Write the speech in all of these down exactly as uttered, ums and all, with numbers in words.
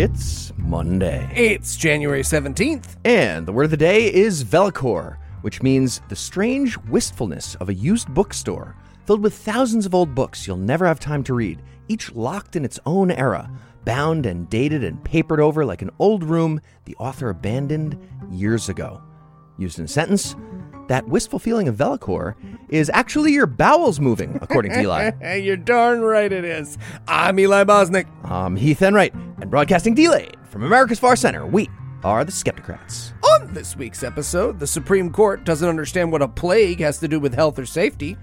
It's Monday. It's January seventeenth. And the word of the day is Velcor, which means the strange wistfulness of a used bookstore filled with thousands of old books you'll never have time to read, each locked in its own era, bound and dated and papered over like an old room the author abandoned years ago. Used in a sentence, that wistful feeling of Velcor is actually your bowels moving, according to Eli. You're darn right it is. I'm Eli Bosnick. I'm Heath Enright, and broadcasting delayed from America's Far Center, we are the Skeptocrats. On this week's episode, the Supreme Court doesn't understand what a plague has to do with health or safety.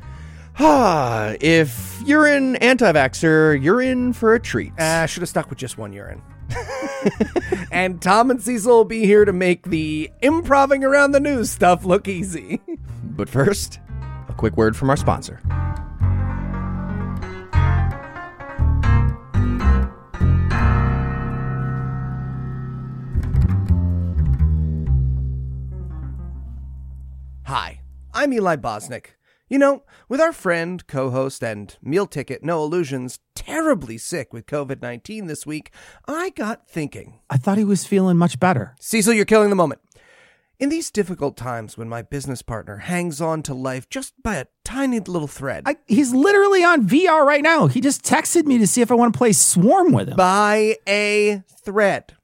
Ah, if you're an anti-vaxxer, you're in for a treat. I uh, should have stuck with just one urine. And Tom and Cecil will be here to make the improving around the news stuff look easy. But first, a quick word from our sponsor. Hi, I'm Eli Bosnick. You know, with our friend, co-host, and meal ticket, No Illusions, terribly sick with covid nineteen this week, I got thinking. I thought he was feeling much better. Cecil, you're killing the moment. In these difficult times when my business partner hangs on to life just by a tiny little thread. I, he's literally on V R right now. He just texted me to see if I want to play Swarm with him. By a thread.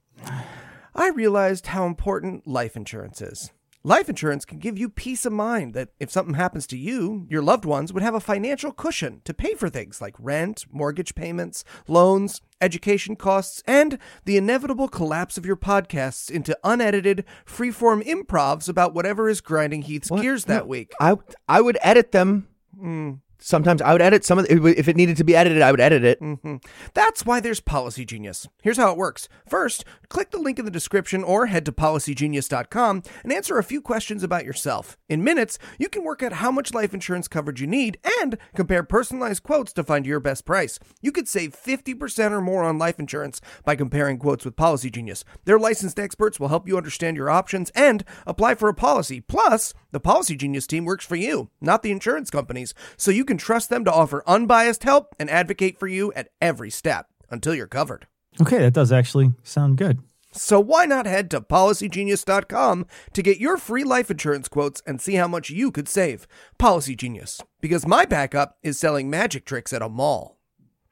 I realized how important life insurance is. Life insurance can give you peace of mind that if something happens to you, your loved ones would have a financial cushion to pay for things like rent, mortgage payments, loans, education costs, and the inevitable collapse of your podcasts into unedited, freeform improvs about whatever is grinding Heath's what? gears that no, week. I, I would edit them. Mm. Sometimes I would edit some of it. If it needed to be edited, I would edit it. Mm-hmm. That's why there's Policy Genius. Here's how it works. First, click the link in the description or head to policy genius dot com and answer a few questions about yourself. In minutes, you can work out how much life insurance coverage you need and compare personalized quotes to find your best price. You could save fifty percent or more on life insurance by comparing quotes with Policy Genius. Their licensed experts will help you understand your options and apply for a policy. Plus, the Policy Genius team works for you, not the insurance companies, so you can trust them to offer unbiased help and advocate for you at every step until you're covered. Okay, that does actually sound good. So why not head to policy genius dot com to get your free life insurance quotes and see how much you could save? Policy Genius, because my backup is selling magic tricks at a mall.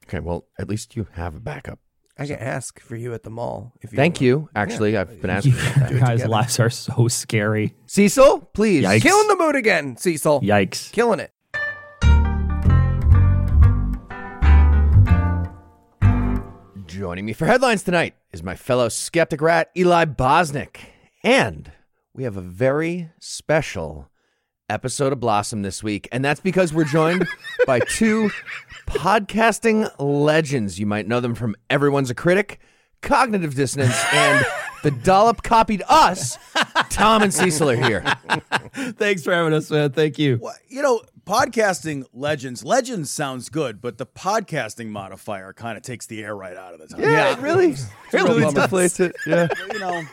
Okay, well, at least you have a backup. I can ask for you at the mall. If you Thank want. you. Actually, yeah. I've been asking. You guys' lives are so scary. Cecil, please. Yikes. Killing the mood again, Cecil. Yikes. Killing it. Joining me for headlines tonight is my fellow skeptic rat, Eli Bosnick. And we have a very special episode of Blossom this week. And that's because we're joined by two podcasting legends. You might know them from Everyone's a Critic, Cognitive Dissonance, and The Dollop Copied Us. Tom and Cecil are here. Thanks for having us, man. Thank you. Well, you know, podcasting legends. Legends sounds good, but the podcasting modifier kind of takes the air right out of the time. Yeah, yeah. It really, it really deflates it. Yeah. You know.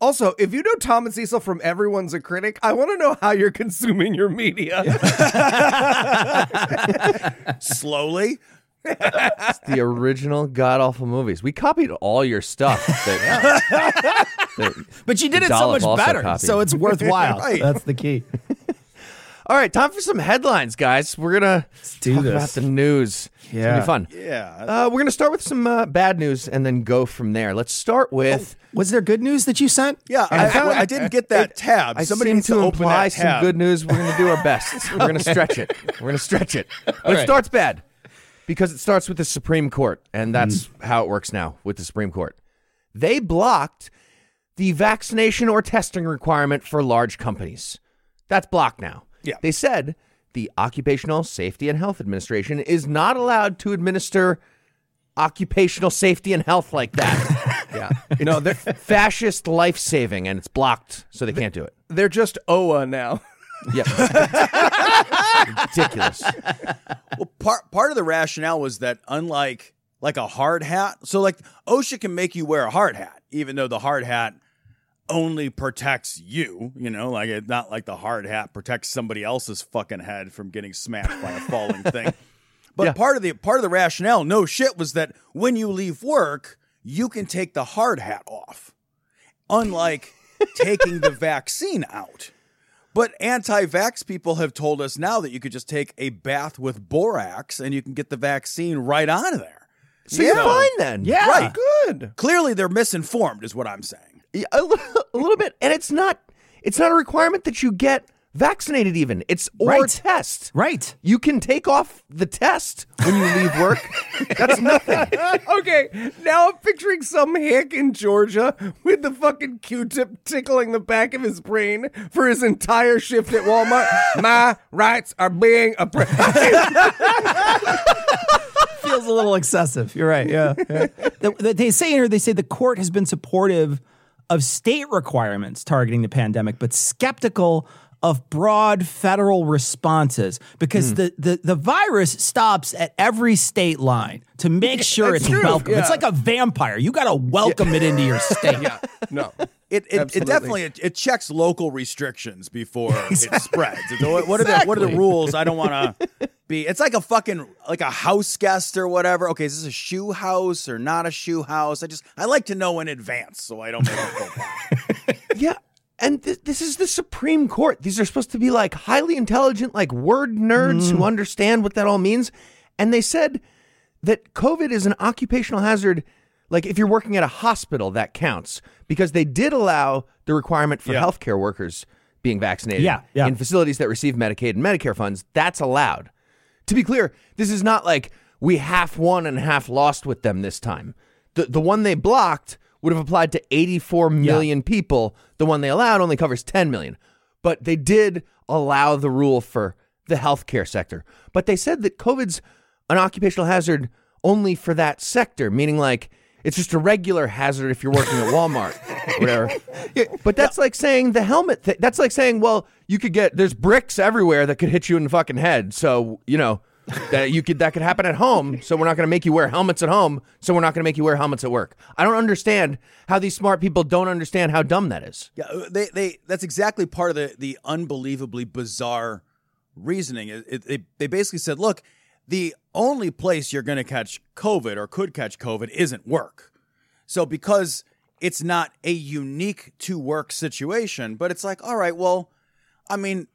Also, if you know Tom and Cecil from Everyone's a Critic, I want to know how you're consuming your media. Yeah. Slowly. It's the original God-Awful Movies. We copied all your stuff. That, that, but you did it so much better, copied. So it's worthwhile. Right. That's the key. All right, time for some headlines, guys. We're going to talk this. about the news. Yeah. It's going to be fun. Yeah. Uh, we're going to start with some uh, bad news and then go from there. Let's start with... Oh, was there good news that you sent? Yeah, I, I, well, I didn't get that it, tab. I Somebody needs to, to open apply that tab. Some good news. We're going to do our best. Okay. We're going to stretch it. We're going to stretch it. But right. It starts bad because it starts with the Supreme Court, and that's mm. how it works now with the Supreme Court. They blocked the vaccination or testing requirement for large companies. That's blocked now. Yeah. They said the Occupational Safety and Health Administration is not allowed to administer occupational safety and health like that. Yeah. You know, they're fascist life saving and it's blocked, so they, they can't do it. They're just O A now. Yeah. Ridiculous. Well, part part of the rationale was that unlike like a hard hat, so like OSHA can make you wear a hard hat, even though the hard hat only protects you, you know, like it's not like the hard hat protects somebody else's fucking head from getting smashed by a falling thing. But yeah. part of the part of the rationale, no shit, was that when you leave work, you can take the hard hat off, unlike taking the vaccine out. But anti-vax people have told us now that you could just take a bath with borax and you can get the vaccine right out of there. So yeah. You're fine then. Yeah. Right. Good. Clearly they're misinformed is what I'm saying. Yeah, a, little, a little bit. And it's not it's not a requirement that you get vaccinated even. It's or right. test. Right. You can take off the test when you leave work. That's nothing. Okay. Now I'm picturing some hick in Georgia with the fucking Q-tip tickling the back of his brain for his entire shift at Walmart. My rights are being oppressed. Feels a little excessive. You're right. Yeah. yeah. The, the, they say here, they say the court has been supportive of state requirements targeting the pandemic, but skeptical of broad federal responses because mm. the, the, the virus stops at every state line to make sure it's true. welcome. Yeah. It's like a vampire. You got to welcome yeah. it into your state. Yeah. No, it it, it definitely it, it checks local restrictions before exactly. it spreads. What, what, exactly. are the, what are the rules? I don't want to be. It's like a fucking like a house guest or whatever. Okay, is this a shoe house or not a shoe house? I just I like to know in advance so I don't make a faux pas. Yeah. And th- this is the Supreme Court. These are supposed to be like highly intelligent, like word nerds mm. who understand what that all means. And they said that COVID is an occupational hazard. Like if you're working at a hospital, that counts because they did allow the requirement for yeah. healthcare workers being vaccinated yeah, yeah. in facilities that receive Medicaid and Medicare funds. That's allowed. To be clear, this is not like we half won and half lost with them this time. The the one they blocked would have applied to eighty-four million yeah. people. The one they allowed only covers ten million. But they did allow the rule for the healthcare sector. But they said that COVID's an occupational hazard only for that sector, meaning like it's just a regular hazard if you're working at Walmart or whatever. Yeah. But that's yeah. like saying the helmet thing. That's like saying, well, you could get, there's bricks everywhere that could hit you in the fucking head. So, you know, that you could that could happen at home, so we're not going to make you wear helmets at home, so we're not going to make you wear helmets at work. I don't understand how these smart people don't understand how dumb that is. Yeah, they they that's exactly part of the the unbelievably bizarre reasoning. It, it, they they basically said, look, the only place you're going to catch COVID or could catch COVID isn't work. So because it's not a unique to work situation, but it's like, all right, well, I mean,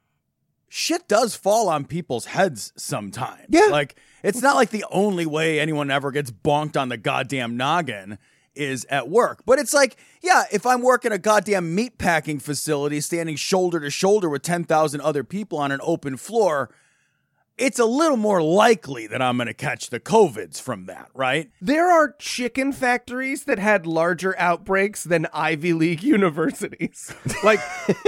shit does fall on people's heads sometimes. Yeah. Like, it's not like the only way anyone ever gets bonked on the goddamn noggin is at work. But it's like, yeah, if I'm working a goddamn meatpacking facility standing shoulder to shoulder with ten thousand other people on an open floor, it's a little more likely that I'm going to catch the COVIDs from that, right? There are chicken factories that had larger outbreaks than Ivy League universities. Like,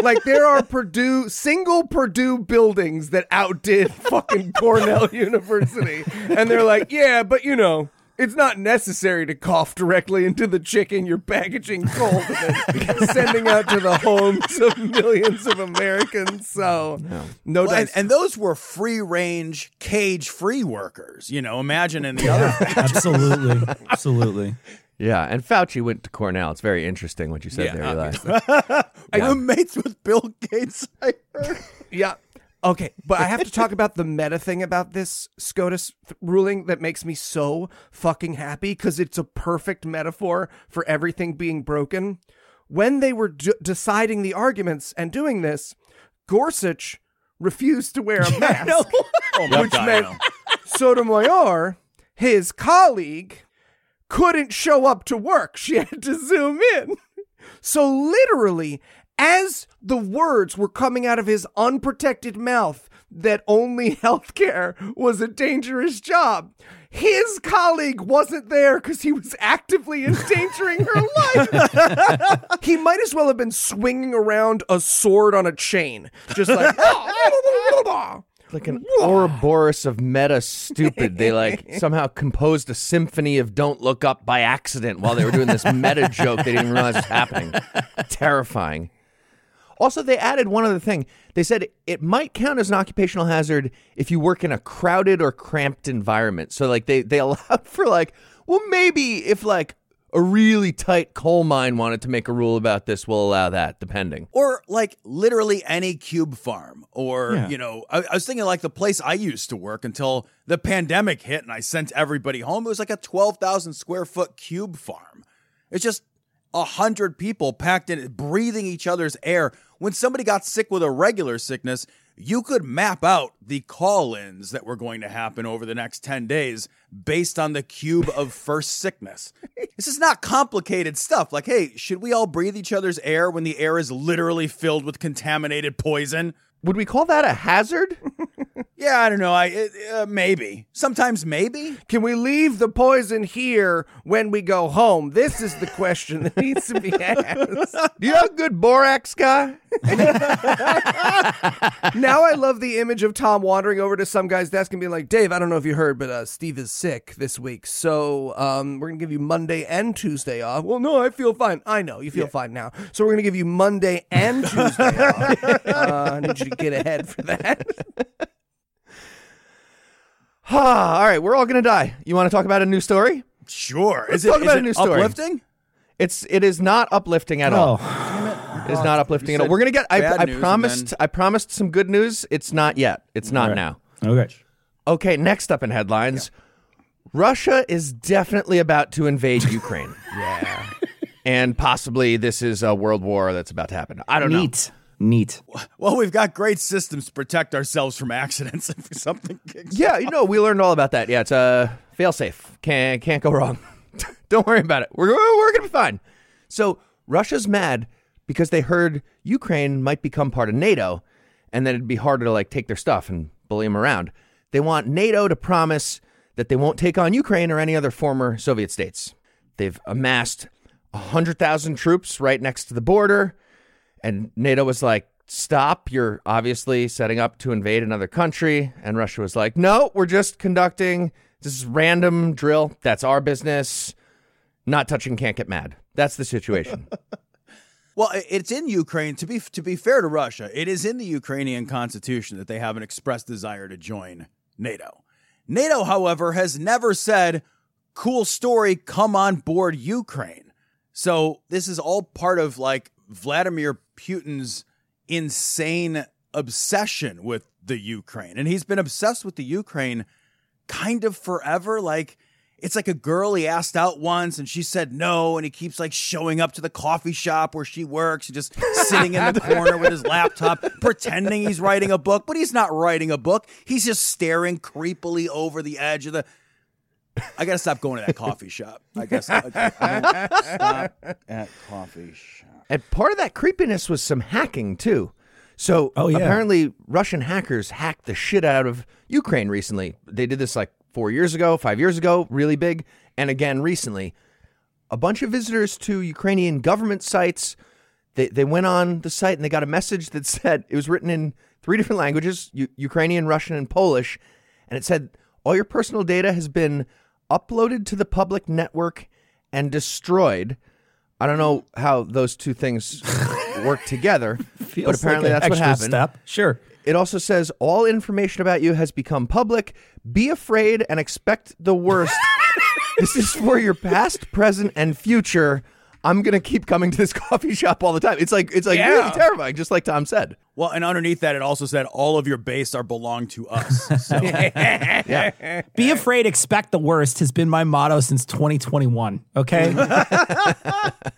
like there are Purdue, single Purdue buildings that outdid fucking Cornell University. And they're like, yeah, but you know, it's not necessary to cough directly into the chicken you're packaging cold and sending out to the homes of millions of Americans. So, no, no well, and, and those were free-range, cage-free workers. You know, imagine in the yeah, other factories. Absolutely, absolutely. Yeah, and Fauci went to Cornell. It's very interesting what you said yeah, there, Eli. Yeah. I'm mates with Bill Gates, I heard. Yeah. Okay, but I have to talk about the meta thing about this SCOTUS ruling that makes me so fucking happy because it's a perfect metaphor for everything being broken. When they were d- deciding the arguments and doing this, Gorsuch refused to wear a mask, yeah, no. oh, which God, meant Sotomayor, his colleague, couldn't show up to work. She had to Zoom in. So literally, as the words were coming out of his unprotected mouth that only healthcare was a dangerous job, his colleague wasn't there because he was actively endangering her life. He might as well have been swinging around a sword on a chain, just like, like an Ouroboros of meta stupid. They like somehow composed a symphony of Don't Look Up by accident while they were doing this meta joke they didn't even realize was happening. Terrifying. Also, they added one other thing. They said it might count as an occupational hazard if you work in a crowded or cramped environment. So, like, they, they allowed for, like, well, maybe if, like, a really tight coal mine wanted to make a rule about this, we'll allow that, depending. Or, like, literally any cube farm. Or, yeah. you know, I, I was thinking, like, the place I used to work until the pandemic hit and I sent everybody home. It was like a twelve thousand square foot cube farm. It's just a hundred people packed in, breathing each other's air. When somebody got sick with a regular sickness, you could map out the call-ins that were going to happen over the next ten days based on the cube of first sickness. This is not complicated stuff. Like, hey, should we all breathe each other's air when the air is literally filled with contaminated poison? Would we call that a hazard? Yeah, I don't know. I it, uh, maybe. Sometimes maybe. Can we leave the poison here when we go home? This is the question that needs to be asked. Do you have a good borax guy? Now I love the image of Tom wandering over to some guy's desk and being like, Dave, I don't know if you heard, but uh, Steve is sick this week, so um, we're going to give you Monday and Tuesday off. Well, no, I feel fine. I know, you feel yeah. fine now. So we're going to give you Monday and Tuesday off. Uh, I need you to get ahead for that. All right, we're all going to die. You want to talk about a new story? Sure. Let's is talk it, about is a new it story. Uplifting? It's, it is not uplifting at no. all. It's not uplifting at all. We're gonna get. I, I promised. Then... I promised some good news. It's not yet. It's not right. now. Okay. Okay. Next up in headlines, yeah. Russia is definitely about to invade Ukraine. Yeah. And possibly this is a world war that's about to happen. I don't Neat. know. Neat. Well, we've got great systems to protect ourselves from accidents if something kicks off. Yeah, you know, we learned all about that. Yeah, it's a fail-safe. Can't can't go wrong. Don't worry about it. We're we're gonna be fine. So Russia's mad. Because they heard Ukraine might become part of NATO, and then it'd be harder to like take their stuff and bully them around. They want NATO to promise that they won't take on Ukraine or any other former Soviet states. They've amassed one hundred thousand troops right next to the border, and NATO was like, stop, you're obviously setting up to invade another country. And Russia was like, no, we're just conducting this random drill. That's our business. Not touching, can't get mad. That's the situation. Well, it's in Ukraine. To be to be fair to Russia, it is in the Ukrainian constitution that they have an express desire to join NATO. NATO, however, has never said, cool story, come on board Ukraine. So this is all part of like Vladimir Putin's insane obsession with the Ukraine. And he's been obsessed with the Ukraine kind of forever. Like, it's like a girl he asked out once and she said no. And he keeps like showing up to the coffee shop where she works and just sitting in the corner with his laptop, pretending he's writing a book, but he's not writing a book. He's just staring creepily over the edge of the. I got to stop going to that coffee shop. I guess I gotta stop at coffee shop. And part of that creepiness was some hacking, too. So oh, yeah. apparently Russian hackers hacked the shit out of Ukraine recently. They did this like Four years ago, five years ago, really big. And again, recently, a bunch of visitors to Ukrainian government sites, they they went on the site and they got a message that said, it was written in three different languages, U- Ukrainian, Russian, and Polish. And it said, all your personal data has been uploaded to the public network and destroyed. I don't know how those two things work together, but apparently like that's what happened. Step. Sure. It also says, all information about you has become public. Be afraid and expect the worst. This is for your past, present, and future. I'm going to keep coming to this coffee shop all the time. It's like it's like yeah. really terrifying, just like Tom said. Well, and underneath that, it also said, all of your base are belong to us. So. yeah. Be afraid, expect the worst has been my motto since twenty twenty-one, okay?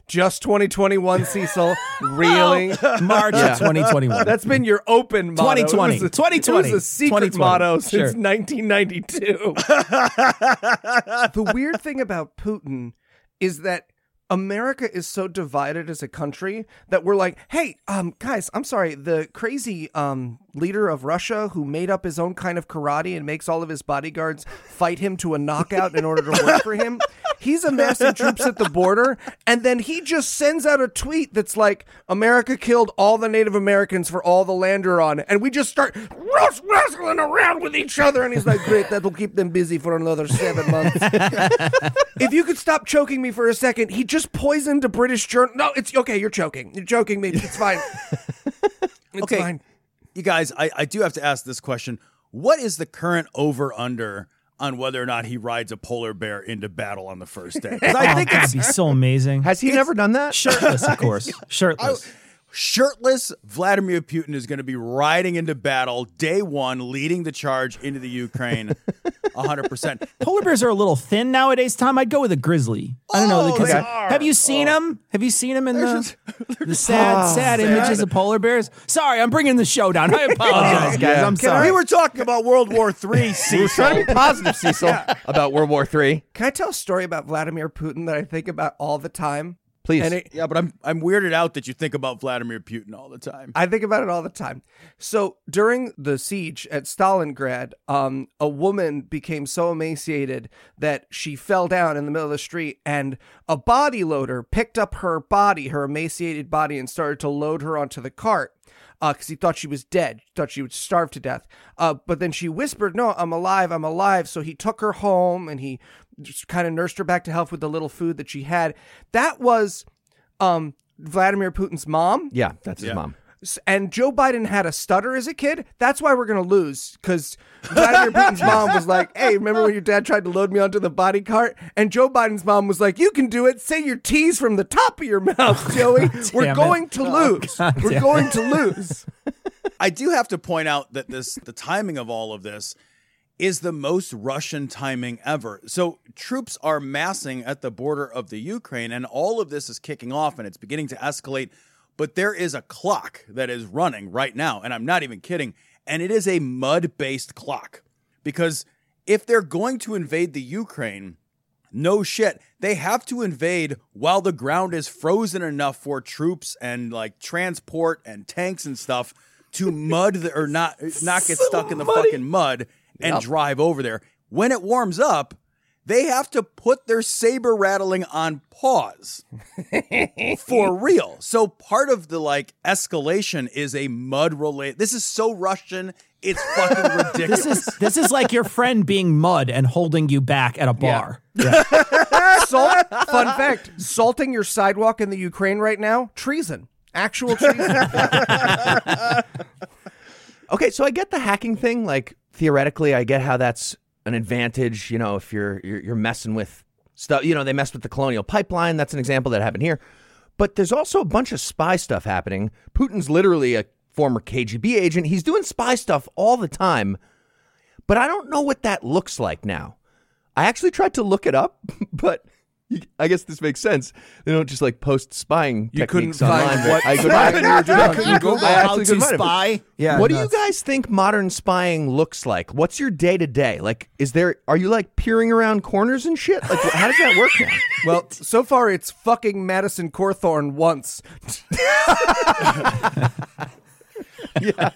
Just twenty twenty-one, Cecil. Really? Oh, March yeah. of twenty twenty-one. That's been your open motto. twenty twenty. It was a, twenty twenty. It was a secret motto since sure. nineteen ninety-two. The weird thing about Putin is that America is so divided as a country that we're like, hey, um, guys, I'm sorry, the crazy um, leader of Russia who made up his own kind of karate and makes all of his bodyguards fight him to a knockout in order to work for him, he's amassing troops at the border, and then he just sends out a tweet that's like, America killed all the Native Americans for all the land you're on, and we just start wrestling around with each other, and he's like, great, that'll keep them busy for another seven months. If you could stop choking me for a second, he just poisoned a British journal. No, it's okay. You're joking. You're joking me. It's fine. It's okay, fine. You guys, I, I do have to ask this question. What is the current over under on whether or not he rides a polar bear into battle on the first day? Because I oh, think that'd be so amazing. Has he it's, never done that? Shirtless, of course. Shirtless. I, shirtless Vladimir Putin is going to be riding into battle day one, leading the charge into the Ukraine. one hundred percent. Polar bears are a little thin nowadays, Tom. I'd go with a grizzly. Oh, I don't know. Because have you seen oh. them? Have you seen them in they're the, just, the sad, oh, sad, sad images of polar bears? Sorry, I'm bringing the show down. I apologize, guys. Yeah. I'm sorry. We were talking about World War Three, Cecil. We were trying to be positive, Cecil, yeah. about World War Three. Can I tell a story about Vladimir Putin that I think about all the time? Please. And it, yeah, but I'm I'm weirded out that you think about Vladimir Putin all the time. I think about it all the time. So during the siege at Stalingrad, um, a woman became so emaciated that she fell down in the middle of the street, and a body loader picked up her body, her emaciated body, and started to load her onto the cart. Because uh, he thought she was dead, thought she would starve to death. Uh, but then she whispered, no, I'm alive, I'm alive. So he took her home and he just kind of nursed her back to health with the little food that she had. That was um, Vladimir Putin's mom. Yeah, that's his yeah. mom. And Joe Biden had a stutter as a kid. That's why we're going to lose, because Vladimir Putin's mom was like, hey, remember when your dad tried to load me onto the body cart? And Joe Biden's mom was like, you can do it. Say your T's from the top of your mouth, Joey. We're going it. to lose. Oh, God, we're going it. to lose. I do have to point out that this the timing of all of this is the most Russian timing ever. So troops are massing at the border of the Ukraine, and all of this is kicking off, and it's beginning to escalate. But there is a clock that is running right now, and I'm not even kidding, and it is a mud-based clock, because if they're going to invade the Ukraine, no shit, they have to invade while the ground is frozen enough for troops and like transport and tanks and stuff to mud the, or not not get so stuck in the muddy. fucking mud and yep. drive over there. When it warms up, they have to put their saber rattling on pause for real. So part of the like escalation is a mud relate. This is so Russian. It's fucking ridiculous. This is this is like your friend being mud and holding you back at a bar. Yeah. Yeah. Salt, fun fact, salting your sidewalk in the Ukraine right now, treason. Actual treason. Okay, so I get the hacking thing. Like theoretically, I get how that's an advantage, you know, if you're, you're you're messing with stuff, you know, they messed with the Colonial Pipeline. That's an example that happened here. But there's also a bunch of spy stuff happening. Putin's literally a former K G B agent. He's doing spy stuff all the time. But I don't know what that looks like now. I actually tried to look it up, but I guess this makes sense. They don't just like post spying you techniques online. What I could find you go how to spy. Yeah, what nuts. do you guys think modern spying looks like? What's your day to day? Like, is there? Are you like peering around corners and shit? Like, how does that work now? Well, so far it's fucking Madison Cawthorn once. Yeah.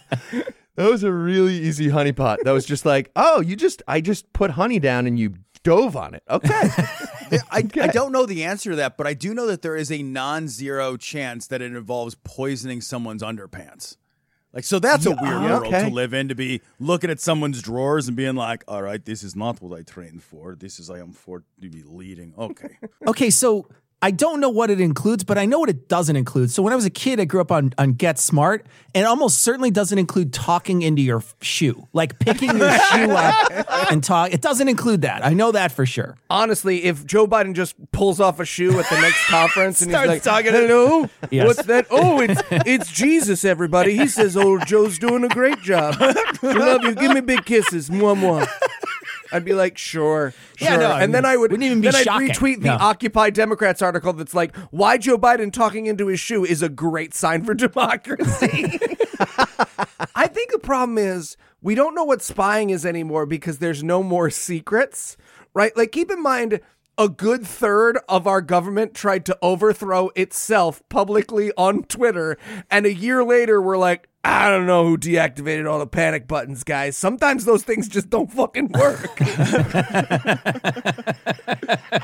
That was a really easy honeypot. That was just like, oh, you just, I just put honey down and you dove on it. Okay. I, I, I don't know the answer to that, but I do know that there is a non-zero chance that it involves poisoning someone's underpants. Like, so that's a weird yeah, okay. world to live in, to be looking at someone's drawers and being like, all right, this is not what I trained for. This is I am for to be leading. Okay. Okay. So I don't know what it includes, but I know what it doesn't include. So when I was a kid, I grew up on, on Get Smart, and it almost certainly doesn't include talking into your f- shoe, like picking your shoe up and talk. It doesn't include that. I know that for sure. Honestly, if Joe Biden just pulls off a shoe at the next conference and starts he's like, talking hello, yes. what's that? Oh, it's it's Jesus, everybody. He says, oh, Joe's doing a great job. We love you. Give me big kisses. Mwah, mwah. I'd be like, sure, sure. Yeah, no, and then I would wouldn't even be then shocking. I'd retweet the no. Occupy Democrats article that's like, why Joe Biden talking into his shoe is a great sign for democracy. I think the problem is we don't know what spying is anymore because there's no more secrets, right? Like, keep in mind, a good third of our government tried to overthrow itself publicly on Twitter. And a year later, we're like, I don't know who deactivated all the panic buttons, guys. Sometimes those things just don't fucking work.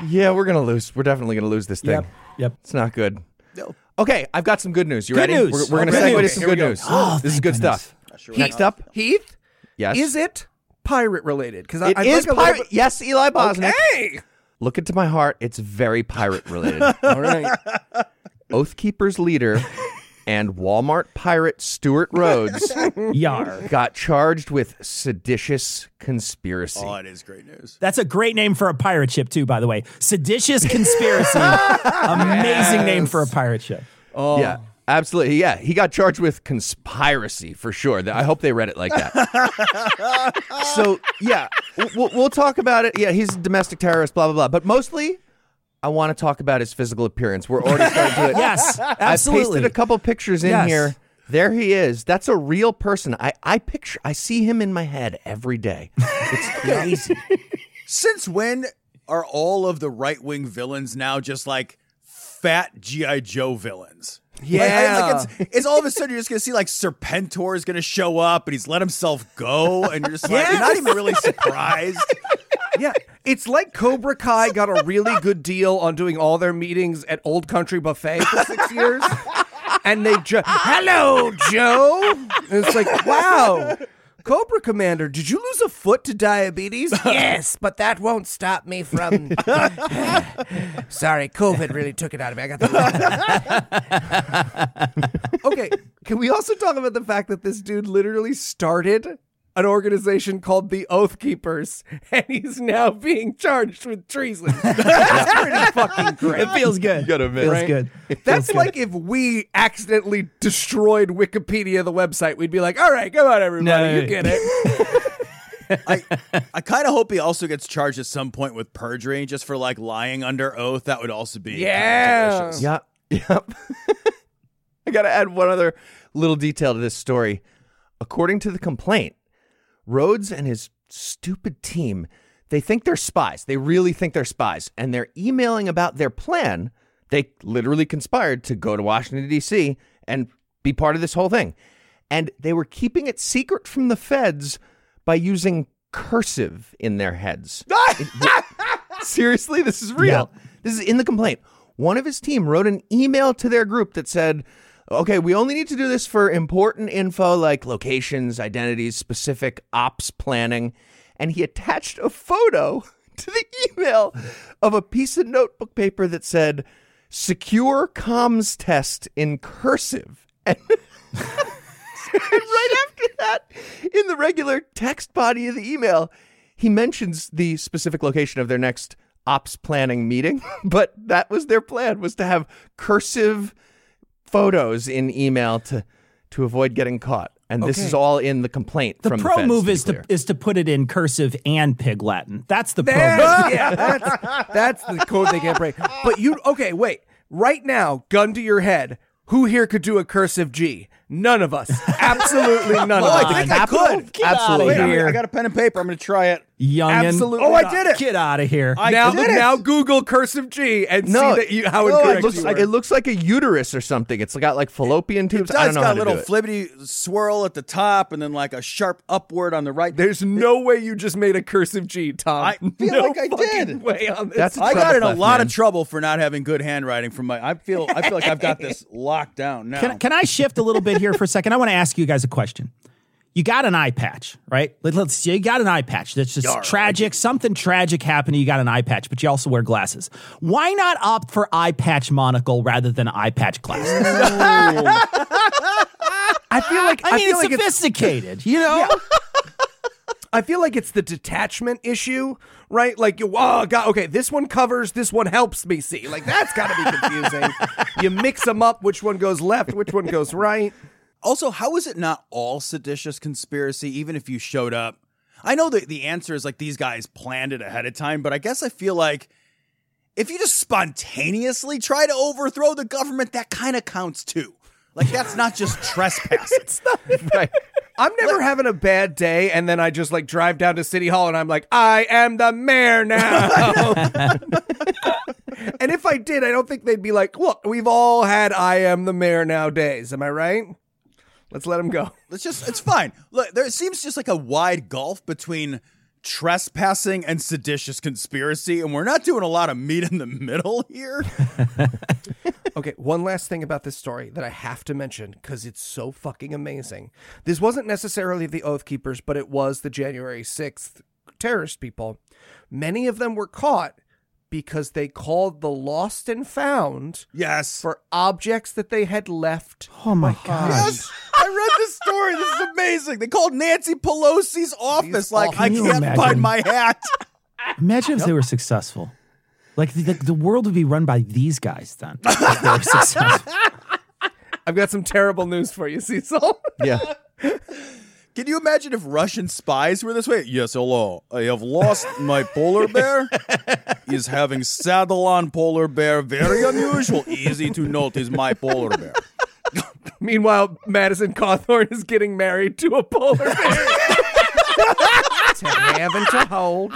Yeah, we're going to lose. We're definitely going to lose this thing. Yep. Yep. It's not good. No. Okay, I've got some good news. You good ready? News. We're, we're going to segue to some good news. Oh, this is good goodness. stuff. Sure Heath, next up. Heath? Yes. Is it pirate related? Because It I, I is pirate. Bit- yes, Eli Bosnick. Okay. Look into my heart. It's very pirate related. All right. Oath Keepers leader and Walmart pirate Stewart Rhodes Yar. got charged with seditious conspiracy. Oh, it is great news. That's a great name for a pirate ship, too, by the way. Seditious conspiracy. Amazing yes. name for a pirate ship. Oh. Yeah, absolutely. Yeah, he got charged with conspiracy for sure. I hope they read it like that. So, yeah, we'll, we'll talk about it. Yeah, he's a domestic terrorist, blah, blah, blah. But mostly, I want to talk about his physical appearance. We're already starting to do it. Yes, absolutely. I've pasted a couple pictures in yes. here. There he is. That's a real person. I, I picture, I see him in my head every day. It's crazy. Since when are all of the right-wing villains now just like fat G I. Joe villains? Yeah, like, like it's, it's all of a sudden you're just gonna see like Serpentor is gonna show up and he's let himself go, and you're just like yes. you're not even really surprised. Yeah, it's like Cobra Kai got a really good deal on doing all their meetings at Old Country Buffet for six years, and they just hello Joe, and it's like wow. Cobra Commander, did you lose a foot to diabetes? Yes, but that won't stop me from... Sorry, COVID really took it out of me. I got the... Okay, can we also talk about the fact that this dude literally started an organization called the Oath Keepers, and he's now being charged with treason. That's pretty fucking great. It feels good. You gotta admit, feels right? good. It feels That's good. Like if we accidentally destroyed Wikipedia, the website, we'd be like, all right, come on, everybody, no, you no, get no. it. I I kind of hope he also gets charged at some point with perjury, just for like lying under oath. That would also be yeah, yep, yep. I gotta add one other little detail to this story. According to the complaint, Rhodes and his stupid team, they think they're spies. They really think they're spies. And they're emailing about their plan. They literally conspired to go to Washington, D C and be part of this whole thing. And they were keeping it secret from the feds by using cursive in their heads. it, it, seriously, this is real. Yeah. This is in the complaint. One of his team wrote an email to their group that said, okay, we only need to do this for important info like locations, identities, specific ops planning. And he attached a photo to the email of a piece of notebook paper that said, secure comms test in cursive. And, and right after that, in the regular text body of the email, he mentions the specific location of their next ops planning meeting. But that was their plan, was to have cursive photos in email to to avoid getting caught. And okay. this is all in the complaint the from the feds. The pro move is to, is to put it in cursive and pig Latin. That's the pro move. Yeah, that's, that's the code they can't break. But you, okay, wait. Right now, gun to your head, who here could do a cursive G? None of us. Absolutely none well, of us. I think I could. Get Absolutely. Out of here. I got a pen and paper. I'm going to try it. Youngin. Absolutely. Oh, I did it. Get out of here. I now, did it. Now Google cursive G and no, see that you, how no, it looks you like were. It looks like a uterus or something. It's got like fallopian tubes. It does, I don't know. It's got a little flibbity swirl at the top and then like a sharp upward on the right. There's no way you just made a cursive G, Tom. I feel no like I did. Way on this. That's I got in a lot man. of trouble for not having good handwriting from my. I feel. I feel like I've got this locked down now. Can, can I shift a little bit? Here for a second, I want to ask you guys a question. You got an eye patch, right? Let's see, you got an eye patch that's just Yar, tragic. Something tragic happened. You got an eye patch, but you also wear glasses. Why not opt for eye patch monocle rather than eye patch glasses? I feel like I, I mean, feel it's like sophisticated, it's, you know. Yeah. I feel like it's the detachment issue, right? Like, you, oh, God, okay, this one covers, this one helps me see. Like, that's got to be confusing. You mix them up, which one goes left, which one goes right. Also, how is it not all seditious conspiracy, even if you showed up? I know that the answer is, like, these guys planned it ahead of time, but I guess I feel like if you just spontaneously try to overthrow the government, that kind of counts, too. Like, that's not just trespassing. It's not. Right. I'm never like, having a bad day, and then I just, like, drive down to City Hall, and I'm like, I am the mayor now. And if I did, I don't think they'd be like, look, we've all had I am the mayor now days. Am I right? Let's let him go. Let's just, it's fine. Look, there seems just like a wide gulf between trespassing and seditious conspiracy, and we're not doing a lot of meat in the middle here. Okay, one last thing about this story that I have to mention because it's so fucking amazing. This wasn't necessarily the Oath Keepers, but it was the January sixth terrorist people. Many of them were caught because they called the lost and found yes. for objects that they had left. Oh, my God. Yes. I read this story. This is amazing. They called Nancy Pelosi's office. These like, I can't imagine? find my hat. Imagine if yep. they were successful. Like, the, the world would be run by these guys, then. I've got some terrible news for you, Cecil. Yeah. Can you imagine if Russian spies were this way? Yes, hello. I have lost my polar bear. Is having saddle on polar bear very unusual? Easy to note is my polar bear. Meanwhile, Madison Cawthorn is getting married to a polar bear. To have and to hold.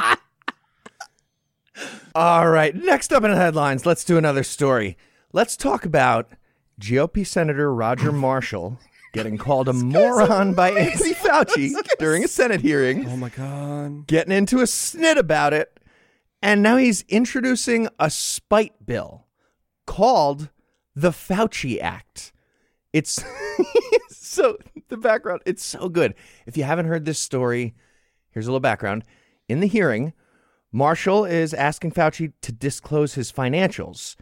All right. Next up in the headlines, let's do another story. Let's talk about G O P Senator Roger Marshall getting called a moron by Anthony Fauci during a Senate hearing. Oh, my God. Getting into a snit about it. And now he's introducing a spite bill called the FAUCI Act. It's so the background. It's so good. If you haven't heard this story, here's a little background. In the hearing, Marshall is asking Fauci to disclose his financials.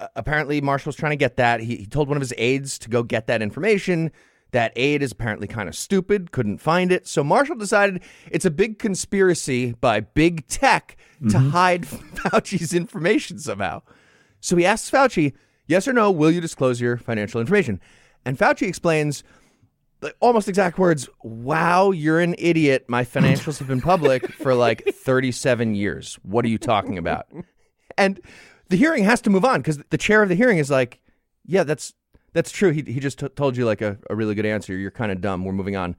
Uh, apparently, Marshall's trying to get that. He, he told one of his aides to go get that information. That aide is apparently kind of stupid, couldn't find it. So Marshall decided it's a big conspiracy by big tech mm-hmm. to hide Fauci's information somehow. So he asks Fauci, yes or no, will you disclose your financial information? And Fauci explains, like, almost exact words, wow, you're an idiot. My financials have been public for like thirty-seven years. What are you talking about? And the hearing has to move on because the chair of the hearing is like, yeah, that's that's true. He he just t- told you like a, a really good answer. You're kind of dumb. We're moving on.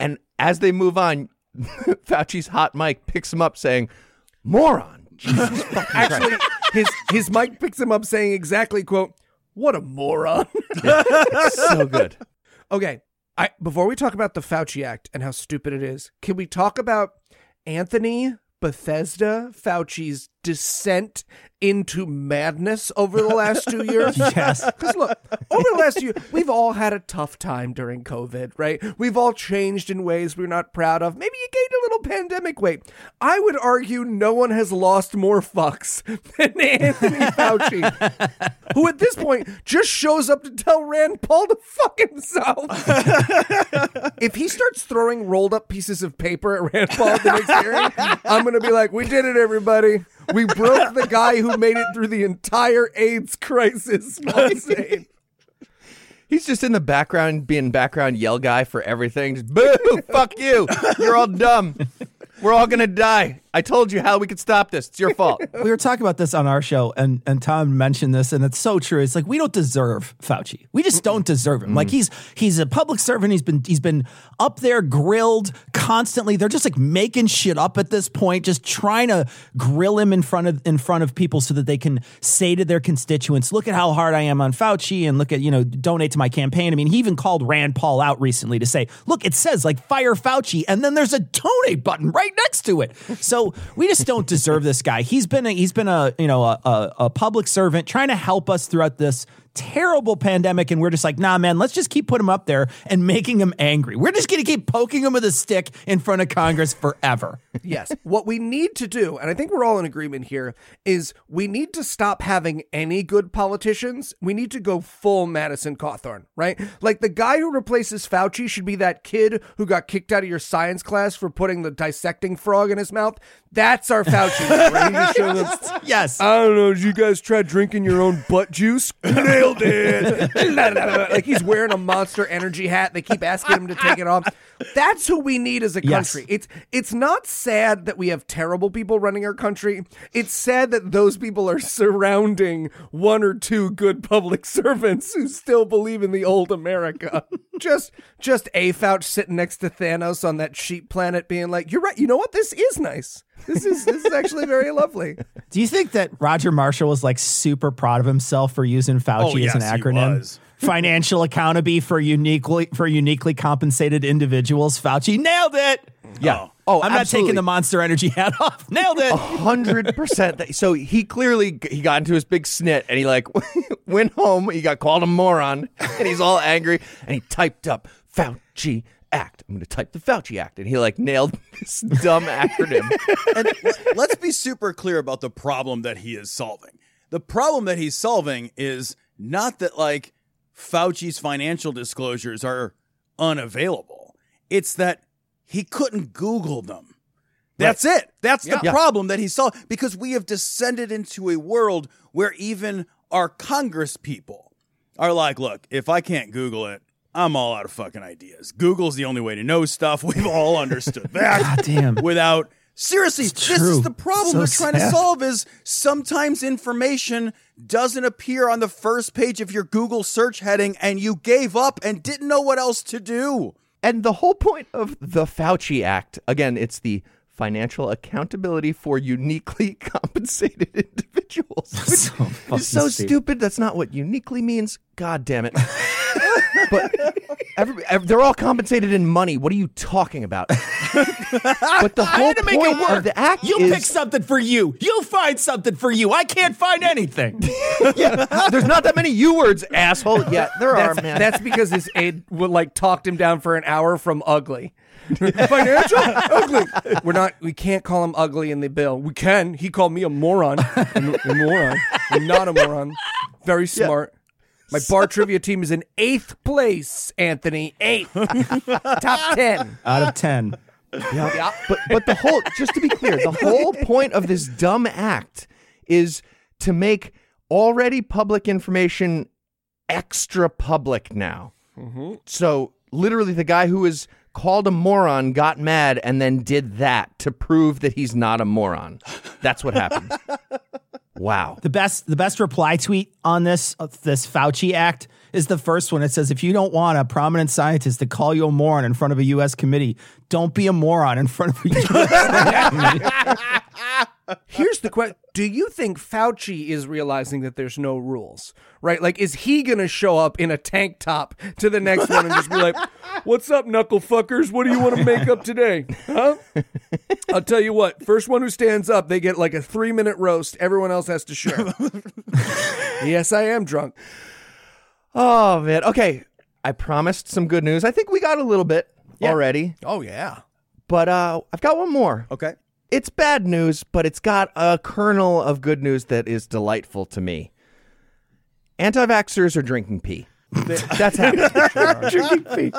And as they move on, Fauci's hot mic picks him up saying, moron. Jesus fucking Christ. Actually, his, his mic picks him up saying exactly, quote, what a moron. So good. Okay. I, before we talk about the FAUCI Act and how stupid it is, can we talk about Anthony Bethesda Fauci's descent into madness over the last two years? Yes. Because look, over the last year, we've all had a tough time during COVID, right? We've all changed in ways we're not proud of. Maybe you gained a little pandemic weight. I would argue no one has lost more fucks than Anthony Fauci, who at this point just shows up to tell Rand Paul to fuck himself. If he starts throwing rolled up pieces of paper at Rand Paul at the next hearing, I'm going to be like, we did it, everybody. We broke the guy who made it through the entire AIDS crisis. He's just in the background, being background yell guy for everything. Just, boo, fuck you. You're all dumb. We're all going to die. I told you how we could stop this. It's your fault. We were talking about this on our show, and, and Tom mentioned this, and it's so true. It's like, we don't deserve Fauci. We just don't deserve him. Mm-hmm. Like, he's he's a public servant. He's been he's been up there, grilled constantly. They're just, like, making shit up at this point, just trying to grill him in front of in front of people so that they can say to their constituents, look at how hard I am on Fauci, and look at, you know, donate to my campaign. I mean, he even called Rand Paul out recently to say, look, it says, like, fire Fauci, and then there's a donate button right next to it. So we just don't deserve this guy. He's been a, he's been a you know a, a, a public servant trying to help us throughout this terrible pandemic, and we're just like, nah, man, let's just keep putting him up there and making him angry. We're just going to keep poking him with a stick in front of Congress forever. Yes. What we need to do, and I think we're all in agreement here, is we need to stop having any good politicians. We need to go full Madison Cawthorn, right? Like, the guy who replaces Fauci should be that kid who got kicked out of your science class for putting the dissecting frog in his mouth. That's our Fauci. Right? Them, yes. I don't know. Did you guys try drinking your own butt juice? Nailed it. Like, he's wearing a Monster Energy hat. They keep asking him to take it off. That's who we need as a country. Yes. It's it's not sad that we have terrible people running our country. It's sad that those people are surrounding one or two good public servants who still believe in the old America. just just a Fauci sitting next to Thanos on that sheep planet being like, you're right. You know what? This is nice. This is this is actually very lovely. Do you think that Roger Marshall was like super proud of himself for using Fauci oh, yes, as an acronym? He was. Financial accountability for uniquely for uniquely compensated individuals. Fauci nailed it. Yeah. Oh. Oh, I'm absolutely. Not taking the Monster Energy hat off. Nailed it. A hundred percent. So he clearly, he got into his big snit and he like went home. He got called a moron and he's all angry and he typed up Fauci Act. I'm going to type the Fauci Act. And he like nailed this dumb acronym. And let's be super clear about the problem that he is solving. The problem that he's solving is not that like Fauci's financial disclosures are unavailable. It's that he couldn't Google them. That's right. it. That's yeah. the yeah. problem that he saw, because we have descended into a world where even our Congress people are like, look, if I can't Google it, I'm all out of fucking ideas. Google's the only way to know stuff. We've all understood that. God damn. Without... Seriously, this is the problem so we're trying sad. to solve is sometimes information doesn't appear on the first page of your Google search heading and you gave up and didn't know what else to do. And the whole point of the FAUCI Act, again, it's the Financial Accountability for Uniquely Compensated Individuals. That's so, it's so stupid. stupid. That's not what uniquely means. God damn it. But every, every, they're all compensated in money. What are you talking about? But the whole point of the act you is... You pick something for you. You find something for you. I can't find anything. Yeah, there's not that many U words, asshole. Yeah, there that's, are, man. That's because his aide would, like, talked him down for an hour from ugly. Financial? Ugly. We're not, we can't call him ugly in the bill. We can. He called me a moron. A, a moron. I'm not a moron. Very smart. Yeah. My bar trivia team is in eighth place, Anthony. Eighth. Top ten. Out of ten. Yeah. yeah. But but the whole, just to be clear, the whole point of this dumb act is to make already public information extra public now. Mm-hmm. So literally the guy who is called a moron got mad and then did that to prove that he's not a moron. That's what happened. Wow. The best the best reply tweet on this, this FAUCI Act is the first one. It says, if you don't want a prominent scientist to call you a moron in front of a U S committee, don't be a moron in front of a U S committee. Here's the question. Do you think Fauci is realizing that there's no rules, right? Like, is he going to show up in a tank top to the next one and just be like, what's up, knuckle fuckers? What do you want to make up today? Huh? I'll tell you what. First one who stands up, they get like a three-minute roast. Everyone else has to share. Yes, I am drunk. Oh, man. Okay. I promised some good news. I think we got a little bit yeah. already. Oh, yeah. But uh, I've got one more. Okay. It's bad news, but it's got a kernel of good news that is delightful to me. Anti-vaxxers are drinking pee. That's happening. Sure. Drinking pee.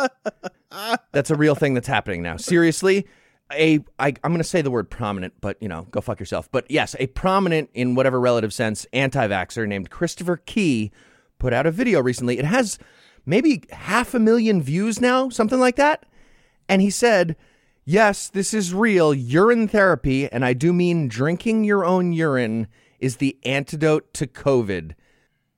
That's a real thing that's happening now. Seriously, a, I, I'm going to say the word prominent, but, you know, go fuck yourself. But yes, a prominent, in whatever relative sense, anti-vaxxer named Christopher Key put out a video recently. It has maybe half a million views now, something like that. And he said... Yes, this is real. Urine therapy, and I do mean drinking your own urine, is the antidote to COVID.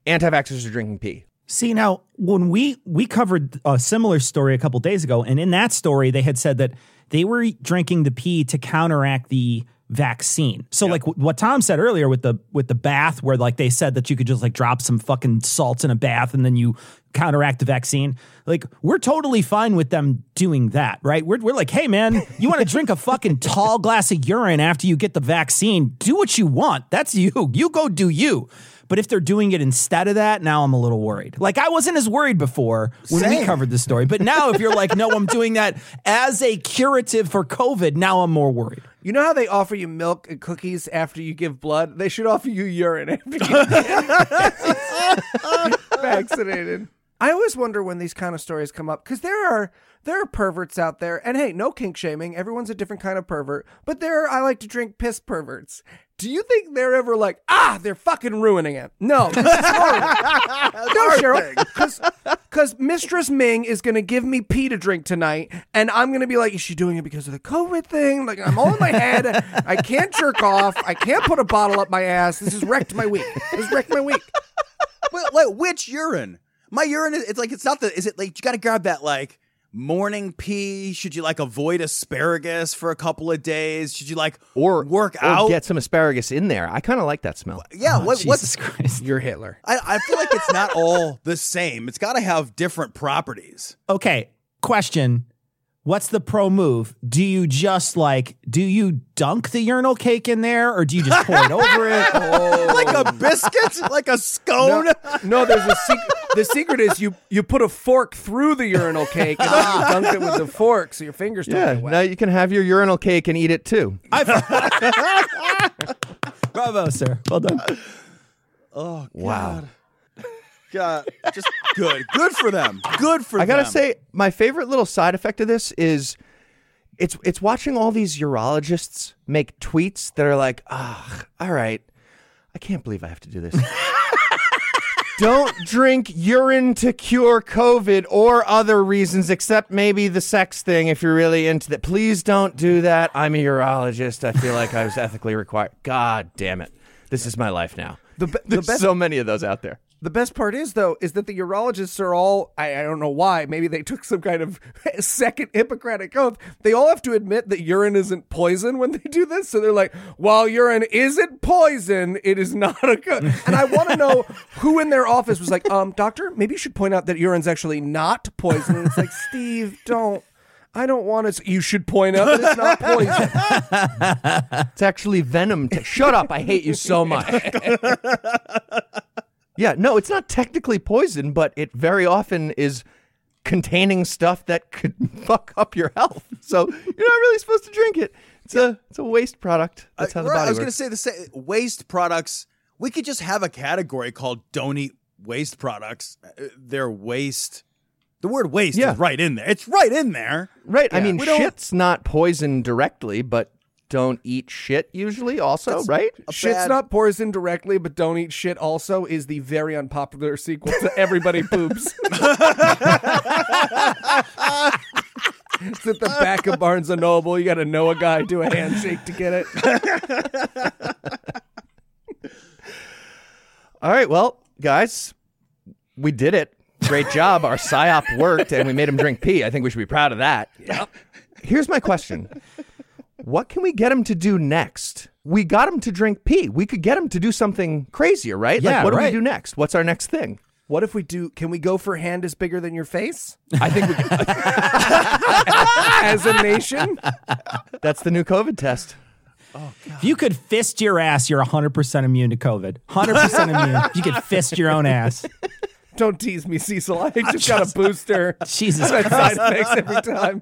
Anti-vaxxers are drinking pee. See, now, when we, we covered a similar story a couple days ago, and in that story, they had said that they were drinking the pee to counteract the vaccine. So, yep. like, w- what Tom said earlier with the with the bath, where, like, they said that you could just, like, drop some fucking salts in a bath and then you counteract the vaccine. Like, we're totally fine with them doing that, right? We're we're like, hey, man, you want to drink a fucking tall glass of urine after you get the vaccine? Do what you want. That's you. You go do you. But if they're doing it instead of that, now I'm a little worried. Like, I wasn't as worried before when Same. we covered this story. But now if you're like, no, I'm doing that as a curative for COVID, now I'm more worried. You know how they offer you milk and cookies after you give blood? They should offer you urine after you get vaccinated. I always wonder when these kind of stories come up, because there are there are perverts out there. And hey, no kink shaming. Everyone's a different kind of pervert. But there are, I like to drink piss perverts. Do you think they're ever like, ah, they're fucking ruining it? No. No, Cheryl. Because Mistress Ming is going to give me pee to drink tonight. And I'm going to be like, is she doing it because of the COVID thing? Like, I'm all in my head. I can't jerk off. I can't put a bottle up my ass. This has wrecked my week. This has wrecked my week. But, like, which urine? My urine is, it's like, it's not the, is it like, you got to grab that, like, morning pee? Should you, like, avoid asparagus for a couple of days? Should you, like, or work or out? Get some asparagus in there. I kind of like that smell. Yeah. Oh, what, Jesus what's, Christ. You're Hitler. I, I feel like it's not all the same. It's got to have different properties. Okay. Question. What's the pro move? Do you just, like, do you dunk the urinal cake in there, or do you just pour it over it? Oh. Like a biscuit? Like a scone? No, no, there's a secret. The secret is you, you put a fork through the urinal cake and then you dunk it with the fork so your fingers don't yeah, get wet. Now you can have your urinal cake and eat it, too. Bravo, sir. Well done. Oh, God. Wow. God, just good. Good for them. Good for them. I gotta them. say, my favorite little side effect of this is it's it's watching all these urologists make tweets that are like, ah, oh, all right, I can't believe I have to do this. Don't drink urine to cure COVID or other reasons, except maybe the sex thing if you're really into that. Please don't do that. I'm a urologist. I feel like I was ethically required. God damn it. This is my life now. The be- There's the best- so many of those out there. The best part is, though, is that the urologists are all, I, I don't know why, maybe they took some kind of second Hippocratic oath. They all have to admit that urine isn't poison when they do this. So they're like, while urine isn't poison, it is not a good. And I want to know who in their office was like, um, doctor, maybe you should point out that urine's actually not poison. And it's like, Steve, don't. I don't want it. You should point out that it's not poison. It's actually venom. To- Shut up. I hate you so much. Yeah, no, it's not technically poison, but it very often is containing stuff that could fuck up your health. So you're not really supposed to drink it. It's yeah. a it's a waste product. That's how uh, the body works. I was going to say the same. Waste products. We could just have a category called "Don't Eat Waste Products." They're waste. The word "waste" yeah. is right in there. It's right in there. Right. Yeah. I mean, we shit's don't... not poison directly, but. Don't eat shit usually also, that's right? Shit's bad... not poison directly, but don't eat shit also is the very unpopular sequel to Everybody Poops. It's at the back of Barnes and Noble. You got to know a guy, do a handshake to get it. All right, well, guys, we did it. Great job. Our PSYOP worked, and we made him drink pee. I think we should be proud of that. Yep. Here's my question. What can we get him to do next? We got him to drink pee. We could get him to do something crazier, right? Yeah, like, what right. do we do next? What's our next thing? What if we do... Can we go for hand is bigger than your face? I think we can. As a nation? That's the new COVID test. Oh, God. If you could fist your ass, you're one hundred percent immune to COVID. one hundred percent immune. If you could fist your own ass. Don't tease me, Cecil. I just, I just got a booster. Jesus Christ. Side effects every time.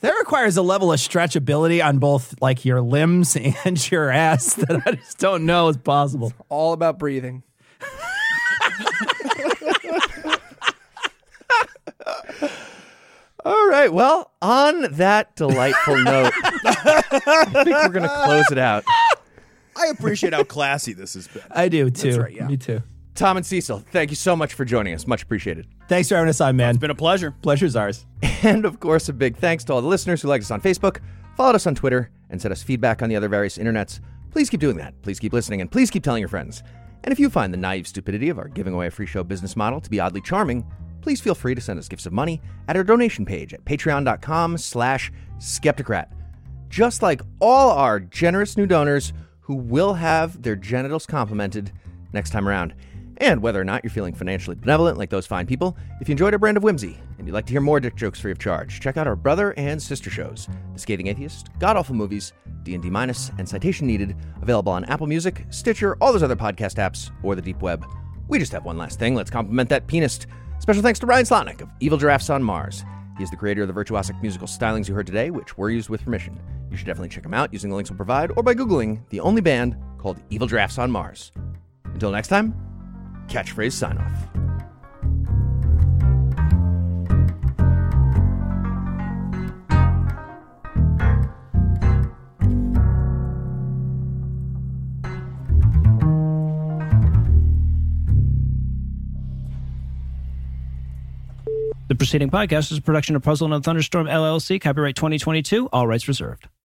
That requires a level of stretchability on both, like, your limbs and your ass that I just don't know is possible. It's all about breathing. All right. Well, on that delightful note, I think we're going to close it out. I appreciate how classy this has been. I do, too. That's right, yeah. Me, too. Tom and Cecil, thank you so much for joining us. Much appreciated. Thanks for having us on, man. It's been a pleasure. Pleasure's ours. And, of course, a big thanks to all the listeners who liked us on Facebook, followed us on Twitter, and sent us feedback on the other various internets. Please keep doing that. Please keep listening, and please keep telling your friends. And if you find the naive stupidity of our giving away a free show business model to be oddly charming, please feel free to send us gifts of money at our donation page at patreon.com slash Skeptocrat. Just like all our generous new donors who will have their genitals complimented next time around. And whether or not you're feeling financially benevolent like those fine people, if you enjoyed our brand of whimsy and you'd like to hear more dick jokes free of charge, check out our brother and sister shows, The Skating Atheist, God-Awful Movies, D and D Minus, and Citation Needed, available on Apple Music, Stitcher, all those other podcast apps, or the deep web. We just have one last thing. Let's compliment that penis. Special thanks to Ryan Slotnick of Evil Giraffes on Mars. He is the creator of the virtuosic musical stylings you heard today, which were used with permission. You should definitely check him out using the links we'll provide or by Googling the only band called Evil Giraffes on Mars. Until next time, catchphrase sign off. The preceding podcast is a production of Puzzle and the Thunderstorm L L C, copyright twenty twenty-two, all rights reserved.